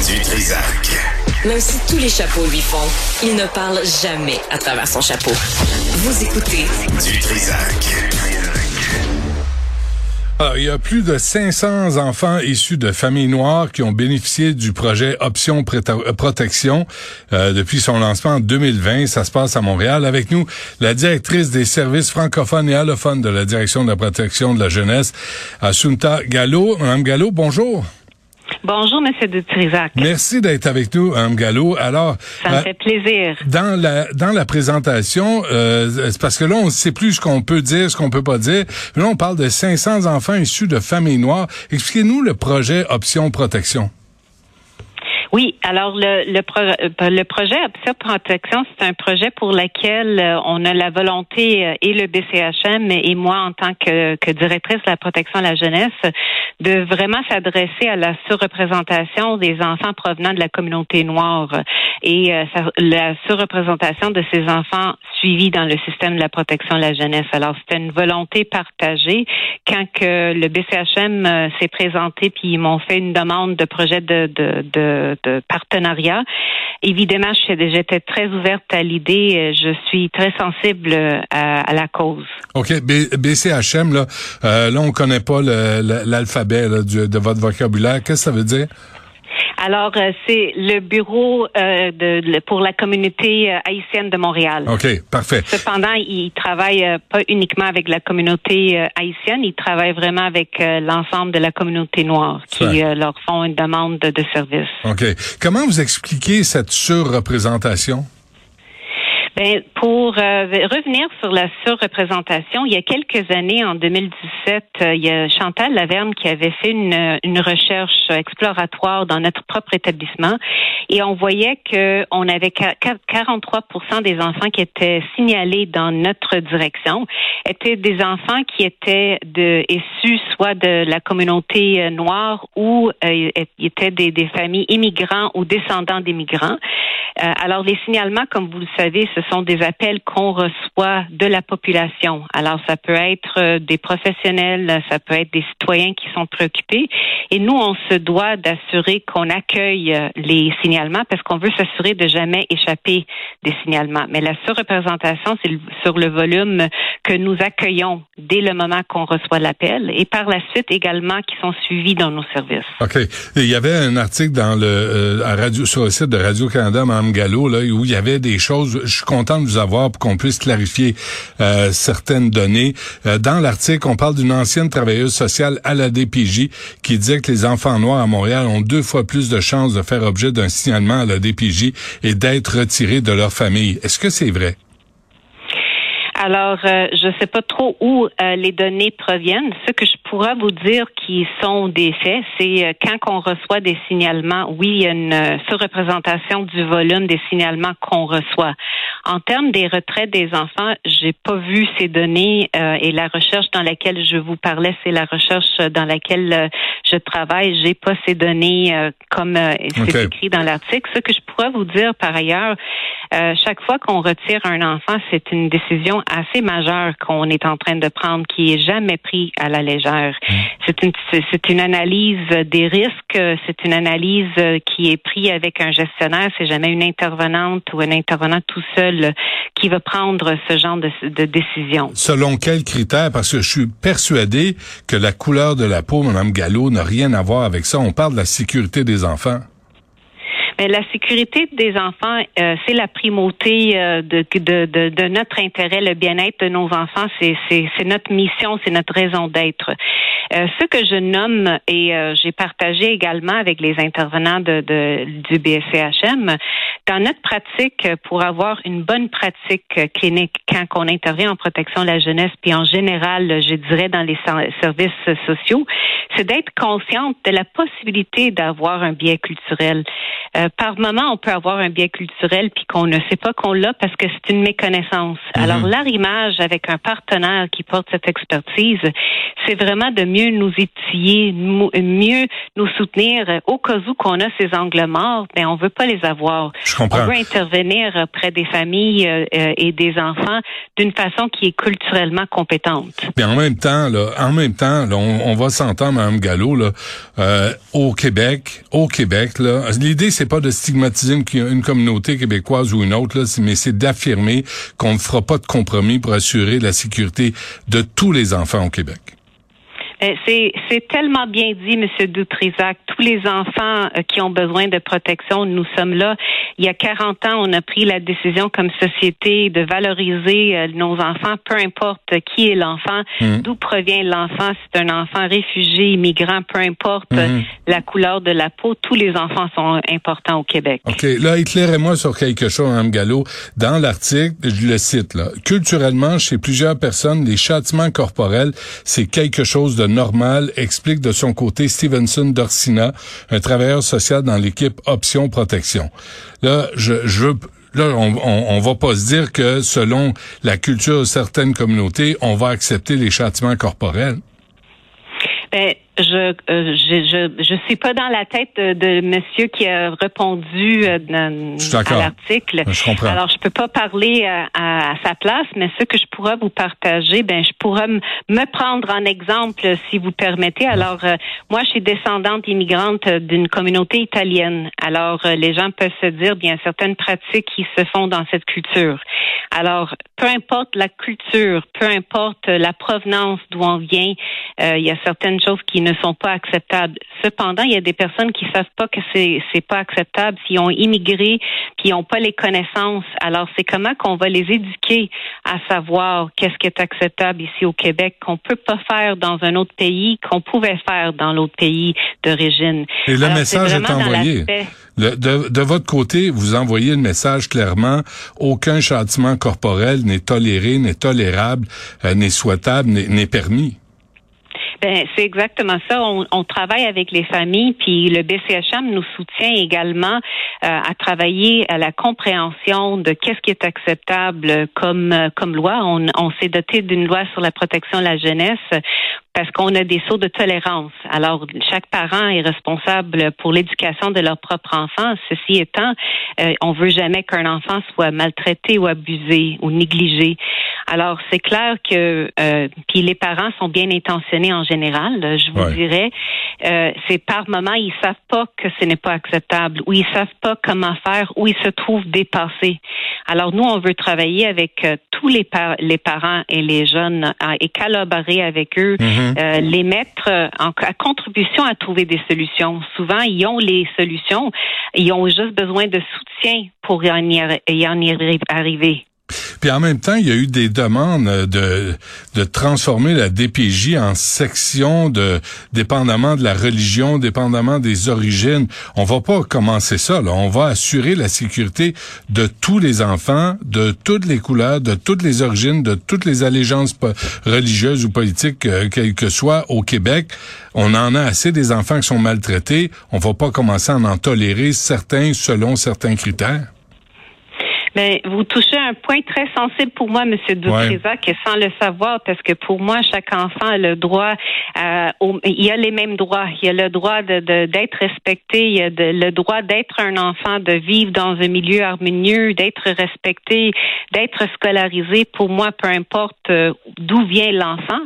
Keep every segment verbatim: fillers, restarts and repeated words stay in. Dutrisac. Même si tous les chapeaux lui font, il ne parle jamais à travers son chapeau. Vous écoutez Dutrisac. Alors, il y a plus de cinq cents enfants issus de familles noires qui ont bénéficié du projet Option Protection euh, depuis son lancement en deux mille vingt. Ça se passe à Montréal. Avec nous, la directrice des services francophones et allophones de la Direction de la protection de la jeunesse, Assunta Gallo. Madame Gallo, bonjour. Bonjour, M. Dutrisac. Merci d'être avec nous, Mme Gallo. Alors, ça me euh, fait plaisir. Dans la dans la présentation, euh, c'est parce que là, on ne sait plus ce qu'on peut dire, ce qu'on peut pas dire. Là, on parle de cinq cents enfants issus de familles noires. Expliquez-nous le projet Option Protection. Oui, alors le, le, pro, le projet Option Protection, c'est un projet pour lequel on a la volonté et le B C H M et moi en tant que, que directrice de la protection de la jeunesse de vraiment s'adresser à la surreprésentation des enfants provenant de la communauté noire et euh, la surreprésentation de ces enfants suivis dans le système de la protection de la jeunesse. Alors c'était une volonté partagée quand que le B C H M euh, s'est présenté puis ils m'ont fait une demande de projet de, de, de de partenariat. Évidemment, j'étais très ouverte à l'idée. Je suis très sensible à, à la cause. OK. B- BCHM, là, euh, là, on ne connaît pas le, le, l'alphabet là, du, de votre vocabulaire. Qu'est-ce que ça veut dire? Alors, c'est le bureau euh, de, de, pour la communauté haïtienne de Montréal. OK, parfait. Cependant, il travaille euh, pas uniquement avec la communauté euh, haïtienne, il travaille vraiment avec euh, l'ensemble de la communauté noire qui euh, leur font une demande de, de service. OK. Comment vous expliquez cette surreprésentation? Ben, pour euh, revenir sur la surreprésentation, il y a quelques années, en deux mille dix-sept, euh, il y a Chantal Laverne qui avait fait une, une recherche exploratoire dans notre propre établissement et on voyait qu'on avait quarante-trois pour cent des enfants qui étaient signalés dans notre direction étaient des enfants qui étaient de, issus soit de la communauté noire ou euh, étaient des, des familles immigrants ou descendants d'immigrants. Euh, alors, les signalements, comme vous le savez, ce sont des appels qu'on reçoit de la population. Alors, ça peut être des professionnels, ça peut être des citoyens qui sont préoccupés. Et nous, on se doit d'assurer qu'on accueille les signalements parce qu'on veut s'assurer de jamais échapper des signalements. Mais la surreprésentation, c'est sur le volume que nous accueillons dès le moment qu'on reçoit l'appel et par la suite également qui sont suivis dans nos services. OK. Il y avait un article dans le, euh, à radio, sur le site de Radio-Canada, Mme Gallo, là, où il y avait des choses... Je suis content de vous avoir pour qu'on puisse clarifier euh, certaines données. Euh, dans l'article, on parle d'une ancienne travailleuse sociale à la D P J qui disait que les enfants noirs à Montréal ont deux fois plus de chances de faire objet d'un signalement à la D P J et d'être retirés de leur famille. Est-ce que c'est vrai? Alors, euh, je ne sais pas trop où euh, les données proviennent. Ce que je pourrais vous dire qui sont des faits, c'est euh, quand on reçoit des signalements, oui, il y a une euh, surreprésentation du volume des signalements qu'on reçoit. En termes des retraits des enfants, j'ai pas vu ces données euh, et la recherche dans laquelle je vous parlais, c'est la recherche dans laquelle euh, je travaille. J'ai pas ces données euh, comme euh, c'est okay. écrit dans l'article. Ce que je pourrais vous dire par ailleurs, euh, chaque fois qu'on retire un enfant, c'est une décision assez majeure qu'on est en train de prendre, qui est jamais prise à la légère. Mmh. C'est une c'est une analyse des risques, c'est une analyse qui est prise avec un gestionnaire. C'est jamais une intervenante ou un intervenant tout seul qui va prendre ce genre de, de décision. Selon quels critères? Parce que je suis persuadé que la couleur de la peau, Mme Gallo, n'a rien à voir avec ça. On parle de la sécurité des enfants. Mais la sécurité des enfants, euh, c'est la primauté euh, de, de, de, de notre intérêt, le bien-être de nos enfants. C'est, c'est, c'est notre mission, c'est notre raison d'être. Euh, ce que je nomme, et euh, j'ai partagé également avec les intervenants de, de, du B C H M, dans notre pratique, pour avoir une bonne pratique clinique, quand on intervient en protection de la jeunesse, puis en général, je dirais dans les services sociaux, c'est d'être consciente de la possibilité d'avoir un biais culturel. Euh, par moment, on peut avoir un biais culturel puis qu'on ne sait pas qu'on l'a parce que c'est une méconnaissance. Mm-hmm. Alors, l'arrimage avec un partenaire qui porte cette expertise, c'est vraiment de mieux mieux nous étiller, mieux nous soutenir au cas où qu'on a ces angles morts, mais on veut pas les avoir. Je comprends. On veut intervenir auprès des familles euh, et des enfants d'une façon qui est culturellement compétente. Mais en même temps, là, en même temps, là, on, on va s'entendre, Mme Gallo, là, euh, au Québec, au Québec, là, l'idée c'est pas de stigmatiser une, une communauté québécoise ou une autre, là, mais c'est d'affirmer qu'on ne fera pas de compromis pour assurer la sécurité de tous les enfants au Québec. C'est, c'est tellement bien dit, M. Dutrisac. Tous les enfants qui ont besoin de protection, nous sommes là. Il y a quarante ans, on a pris la décision comme société de valoriser nos enfants, peu importe qui est l'enfant, mmh. d'où provient l'enfant. C'est un enfant réfugié, immigrant, peu importe mmh. la couleur de la peau. Tous les enfants sont importants au Québec. OK. Là, éclairez-moi sur quelque chose, Mme Gallo. Dans l'article, je le cite, là. Culturellement, chez plusieurs personnes, les châtiments corporels, c'est quelque chose de normal, explique de son côté Stevenson d'Orsina, un travailleur social dans l'équipe Option Protection. Là, je, je veux, là, on, on, on va pas se dire que selon la culture de certaines communautés, on va accepter les châtiments corporels. Ben, je, je, je, je suis pas dans la tête de, de monsieur qui a répondu euh, à l'article. Je comprends. Alors, je peux pas parler à, à, à sa place, mais ce que je pourrais vous partager, ben, je pourrais m- me prendre en exemple, si vous permettez. Alors, euh, moi, je suis descendante immigrante d'une communauté italienne. Alors, euh, les gens peuvent se dire, bien, certaines pratiques qui se font dans cette culture. Alors, peu importe la culture, peu importe la provenance d'où on vient, euh, il y a certaines choses qui ne sont pas acceptables. Cependant, il y a des personnes qui savent pas que c'est c'est pas acceptable, s'ils ont immigré, puis ils ont pas les connaissances. Alors, c'est comment qu'on va les éduquer à savoir qu'est-ce qui est acceptable ici au Québec, qu'on peut pas faire dans un autre pays, qu'on pouvait faire dans l'autre pays d'origine. Et le Alors, message est envoyé. Le, de, de votre côté, vous envoyez le message clairement, aucun châtiment corporel n'est toléré, n'est tolérable, euh, n'est souhaitable, n'est, n'est permis. Ben, c'est exactement ça. On, on travaille avec les familles, puis le B C H M nous soutient également euh, à travailler à la compréhension de qu'est-ce qui est acceptable comme comme loi. On, on s'est doté d'une loi sur la protection de la jeunesse parce qu'on a des sauts de tolérance. Alors, chaque parent est responsable pour l'éducation de leur propre enfant. Ceci étant, euh, on veut jamais qu'un enfant soit maltraité ou abusé ou négligé. Alors, c'est clair que euh, puis les parents sont bien intentionnés en général, je vous ouais. dirais. Euh, c'est par moment, ils savent pas que ce n'est pas acceptable ou ils savent pas comment faire ou ils se trouvent dépassés. Alors, nous, on veut travailler avec euh, tous les, par- les parents et les jeunes à, et collaborer avec eux, mm-hmm. euh, les mettre en, à contribution à trouver des solutions. Souvent, ils ont les solutions, ils ont juste besoin de soutien pour y en, y, y en y arriver. Puis en même temps, il y a eu des demandes de de transformer la D P J en section de dépendamment de la religion, dépendamment des origines. On va pas commencer ça, là. On va assurer la sécurité de tous les enfants, de toutes les couleurs, de toutes les origines, de toutes les allégeances religieuses ou politiques, euh, quelles que soient au Québec. On en a assez des enfants qui sont maltraités. On va pas commencer à en tolérer certains selon certains critères. Mais vous touchez un point très sensible pour moi, M. Dutrisac, ouais. sans le savoir, parce que pour moi, chaque enfant a le droit, euh, au, il a les mêmes droits. Il a le droit de, de, d'être respecté, il a de, le droit d'être un enfant, de vivre dans un milieu harmonieux, d'être respecté, d'être scolarisé. Pour moi, peu importe euh, d'où vient l'enfant,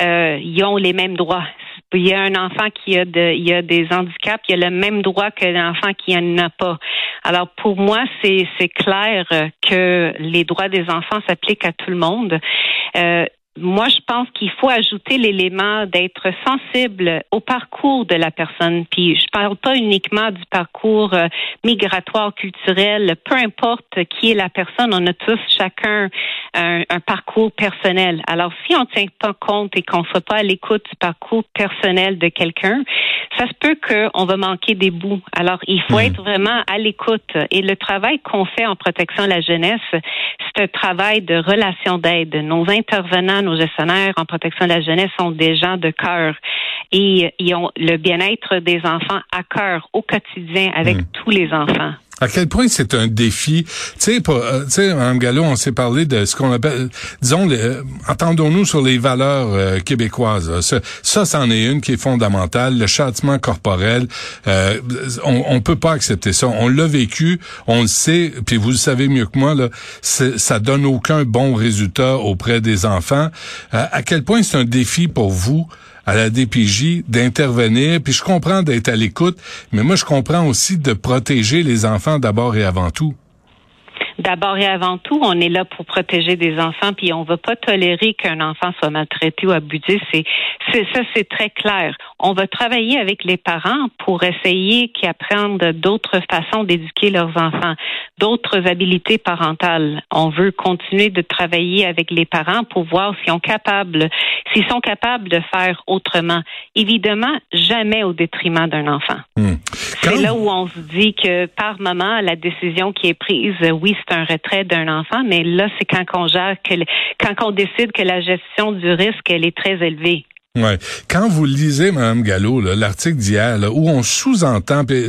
euh, ils ont les mêmes droits. Il y a un enfant qui a, de, il a des handicaps, il a le même droit que l'enfant qui n'en a pas. Alors, pour moi, c'est, c'est clair que les droits des enfants s'appliquent à tout le monde. Euh, moi, je pense qu'il faut ajouter l'élément d'être sensible au parcours de la personne. Puis, je parle pas uniquement du parcours euh, migratoire, culturel, peu importe qui est la personne, on a tous chacun un, un parcours personnel. Alors, si on ne tient pas compte et qu'on ne soit pas à l'écoute du parcours personnel de quelqu'un, ça se peut qu'on va manquer des bouts. Alors, il faut mmh. être vraiment à l'écoute. Et le travail qu'on fait en protection de la jeunesse, c'est un travail de relation d'aide. Nos intervenants, nos gestionnaires en protection de la jeunesse sont des gens de cœur. Et ils ont le bien-être des enfants à cœur, au quotidien, avec mmh. tous les enfants. À quel point c'est un défi, tu sais, pour, tu sais, Mme Gallo, on s'est parlé de ce qu'on appelle, disons, les, entendons-nous sur les valeurs euh, québécoises. Là. Ça, ça, c'en est une qui est fondamentale, le châtiment corporel. Euh, on, on peut pas accepter ça. On l'a vécu, on le sait, puis vous le savez mieux que moi. Là, c'est, ça donne aucun bon résultat auprès des enfants. Euh, à quel point c'est un défi pour vous? À la D P J, d'intervenir, puis je comprends d'être à l'écoute, mais moi je comprends aussi de protéger les enfants d'abord et avant tout. D'abord et avant tout, on est là pour protéger des enfants, puis on va pas tolérer qu'un enfant soit maltraité ou abusé, c'est, c'est ça, c'est très clair. On va travailler avec les parents pour essayer qu'ils apprennent d'autres façons d'éduquer leurs enfants, d'autres habiletés parentales. On veut continuer de travailler avec les parents pour voir s'ils sont capables, s'ils sont capables de faire autrement. Évidemment, jamais au détriment d'un enfant. Mmh. Quand... C'est là où on se dit que par moment, la décision qui est prise, oui, c'est un retrait d'un enfant, mais là, c'est quand on gère, que, quand on décide que la gestion du risque, elle est très élevée. Ouais. Quand vous lisez, Mme Gallo, là, l'article d'hier, là, où on sous-entend, pis,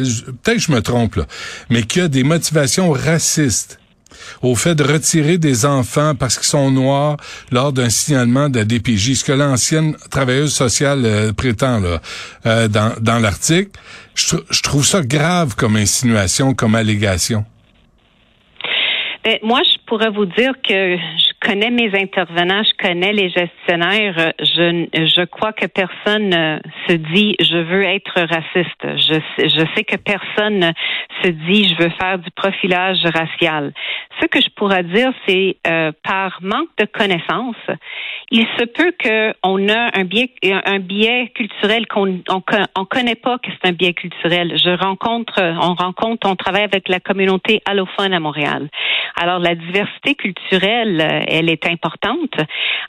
peut-être que je me trompe, là, mais qu'il y a des motivations racistes au fait de retirer des enfants parce qu'ils sont noirs lors d'un signalement de la D P J, ce que l'ancienne travailleuse sociale euh, prétend là, euh, dans, dans l'article, je, je trouve ça grave comme insinuation, comme allégation. Ben, moi, je pourrais vous dire que je connais mes intervenants, je connais les gestionnaires. Je je crois que personne se dit « je veux être raciste ». Je, je sais que personne se dit « je veux faire du profilage racial ». Ce que je pourrais dire, c'est euh, par manque de connaissances, il se peut qu'on a un biais, un biais culturel qu'on on, on connaît pas que c'est un biais culturel. Je rencontre, on rencontre, on travaille avec la communauté allophone à Montréal. Alors, la diversité culturelle, elle est importante.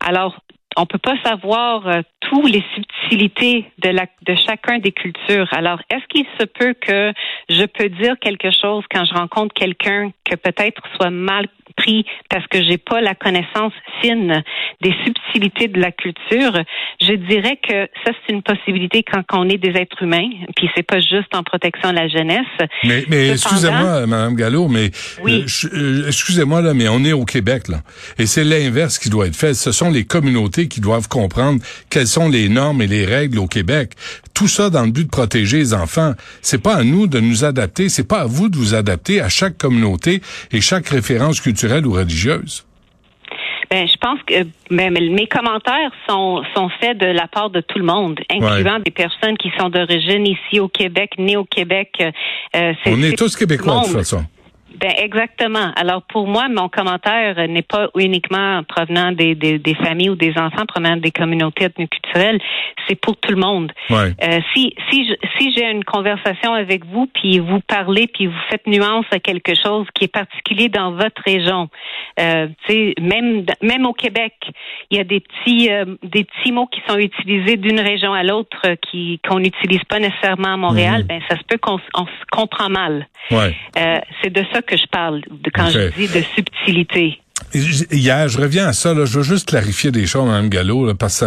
Alors, on peut pas savoir euh, toutes les subtilités de la de chacun des cultures. Alors, est-ce qu'il se peut que je peux dire quelque chose quand je rencontre quelqu'un que peut-être soit mal pris parce que j'ai pas la connaissance fine des subtilités de la culture? Je dirais que ça, c'est une possibilité quand on est des êtres humains, puis c'est pas juste en protection de la jeunesse. Mais, mais excusez-moi, Mme Gallo, mais oui. euh, excusez-moi là, mais on est au Québec là, et c'est l'inverse qui doit être fait. Ce sont les communautés qui doivent comprendre quelles sont les normes et les règles au Québec. Tout ça dans le but de protéger les enfants. C'est pas à nous de nous adapter, c'est pas à vous de vous adapter à chaque communauté et chaque référence culturelle ou religieuse. Ben, je pense que ben, mes commentaires sont, sont faits de la part de tout le monde, incluant ouais. des personnes qui sont d'origine ici au Québec, nées au Québec. Euh, c'est, On est c'est tous Québécois monde. De toute façon. Ben exactement. Alors pour moi, mon commentaire n'est pas uniquement provenant des, des, des familles ou des enfants, provenant des communautés ethnoculturelles. C'est pour tout le monde. Ouais. Euh, si si je, si j'ai une conversation avec vous, puis vous parlez, puis vous faites nuance à quelque chose qui est particulier dans votre région, euh, tu sais, même même au Québec, il y a des petits euh, des petits mots qui sont utilisés d'une région à l'autre euh, qui qu'on n'utilise pas nécessairement à Montréal. Mmh. Ben ça se peut qu'on on se comprend mal. Ouais. Euh, c'est de ça que je parle de, quand okay. je dis de subtilité. Hier, je reviens à ça, là, je veux juste clarifier des choses, Mme Gallo, là, parce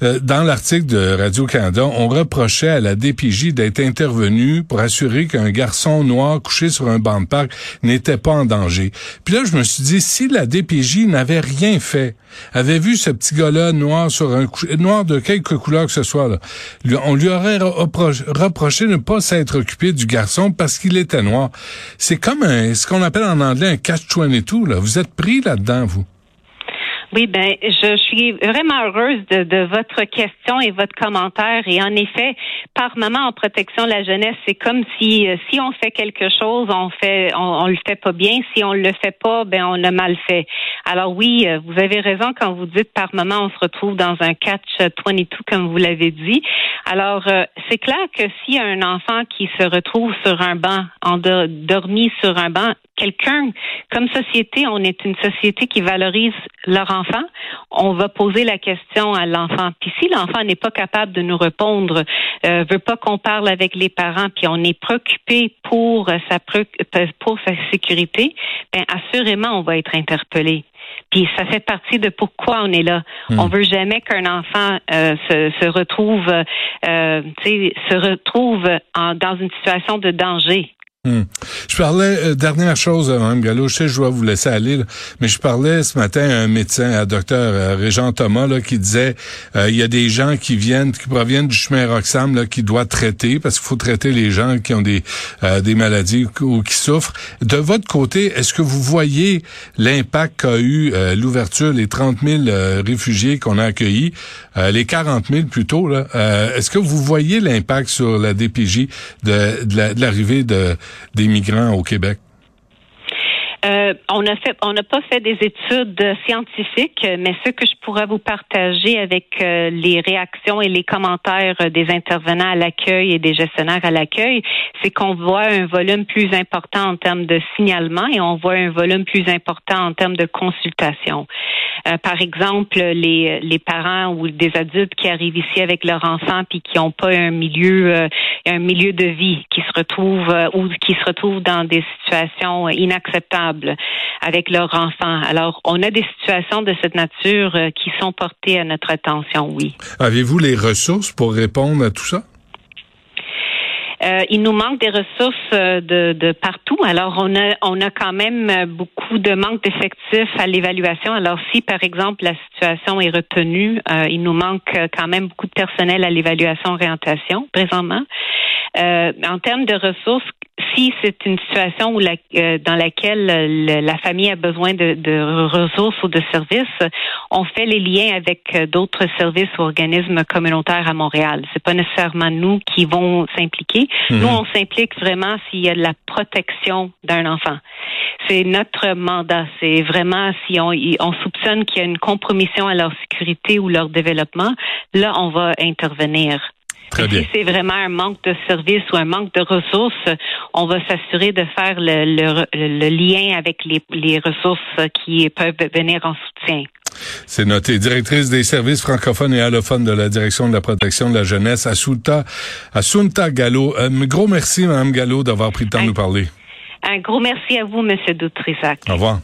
que euh, dans l'article de Radio-Canada, on reprochait à la D P J d'être intervenue pour assurer qu'un garçon noir couché sur un banc de parc n'était pas en danger. Puis là, je me suis dit, si la D P J n'avait rien fait, avait vu ce petit gars-là noir sur un cou- noir de quelque couleur que ce soit, là, lui, on lui aurait repro- reproché de ne pas s'être occupé du garçon parce qu'il était noir. C'est comme un, ce qu'on appelle en anglais un catch vingt-deux, là. Vous êtes pris là dedans vous. Oui, ben je suis vraiment heureuse de, de votre question et votre commentaire. Et en effet, par moment en protection de la jeunesse, c'est comme si euh, si on fait quelque chose, on fait, on, on le fait pas bien. Si on le fait pas, ben on l'a mal fait. Alors oui, euh, vous avez raison quand vous dites par moment on se retrouve dans un catch vingt-deux comme vous l'avez dit. Alors euh, c'est clair que si un endfant qui se retrouve sur un banc, endormi sur un banc, quelqu'un, comme société, on est une société qui valorise leur enfant, on va poser la question à l'enfant. Puis si l'enfant n'est pas capable de nous répondre, euh, veut pas qu'on parle avec les parents, puis on est préoccupé pour sa pour sa sécurité, ben assurément on va être interpellé. Puis ça fait partie de pourquoi on est là. Mmh. On veut jamais qu'un enfant euh, se, se retrouve, euh, tu sais, se retrouve en, dans une situation de danger. Hum. Je parlais, euh, dernière chose, Mme Gallo, je sais que je vais vous laisser aller, là, mais je parlais ce matin à un médecin, à docteur euh, Régent Thomas, là, qui disait euh, il y a des gens qui viennent, qui proviennent du chemin Roxham, là, qui doivent traiter, parce qu'il faut traiter les gens qui ont des euh, des maladies ou, ou qui souffrent. De votre côté, est-ce que vous voyez l'impact qu'a eu euh, l'ouverture, les trente mille euh, réfugiés qu'on a accueillis, euh, les quarante mille plutôt, là, euh, est-ce que vous voyez l'impact sur la D P J de, de, la, de l'arrivée de des migrants au Québec? Euh, on a fait, on n'a pas fait des études scientifiques, mais ce que je pourrais vous partager avec euh, les réactions et les commentaires des intervenants à l'accueil et des gestionnaires à l'accueil, c'est qu'on voit un volume plus important en termes de signalement et on voit un volume plus important en termes de consultation. Euh, par exemple, les les parents ou des adultes qui arrivent ici avec leur enfant puis qui n'ont pas un milieu euh, un milieu de vie, qui se retrouvent euh, ou qui se retrouvent dans des situations inacceptables avec leurs enfants. Alors, on a des situations de cette nature euh, qui sont portées à notre attention, oui. Avez-vous les ressources pour répondre à tout ça? Euh, il nous manque des ressources euh, de, de partout. Alors, on a on a quand même beaucoup de manque d'effectifs à l'évaluation. Alors, si, par exemple, la situation est retenue, euh, il nous manque quand même beaucoup de personnel à l'évaluation-orientation, présentement. Euh, en termes de ressources, si c'est une situation où la, euh, dans laquelle le, la famille a besoin de, de ressources ou de services, on fait les liens avec d'autres services ou organismes communautaires à Montréal. C'est pas nécessairement nous qui vont s'impliquer. Mmh. Nous, on s'implique vraiment s'il y a de la protection d'un enfant. C'est notre mandat. C'est vraiment si on, on soupçonne qu'il y a une compromission à leur sécurité ou leur développement, là, on va intervenir. Si c'est vraiment un manque de services ou un manque de ressources, on va s'assurer de faire le, le, le lien avec les, les ressources qui peuvent venir en soutien. C'est noté. Directrice des services francophones et allophones de la Direction de la protection de la jeunesse, Assunta, Assunta Gallo. Un gros merci, Mme Gallo, d'avoir pris le temps un, de nous parler. Un gros merci à vous, M. Dutrisac. Au revoir.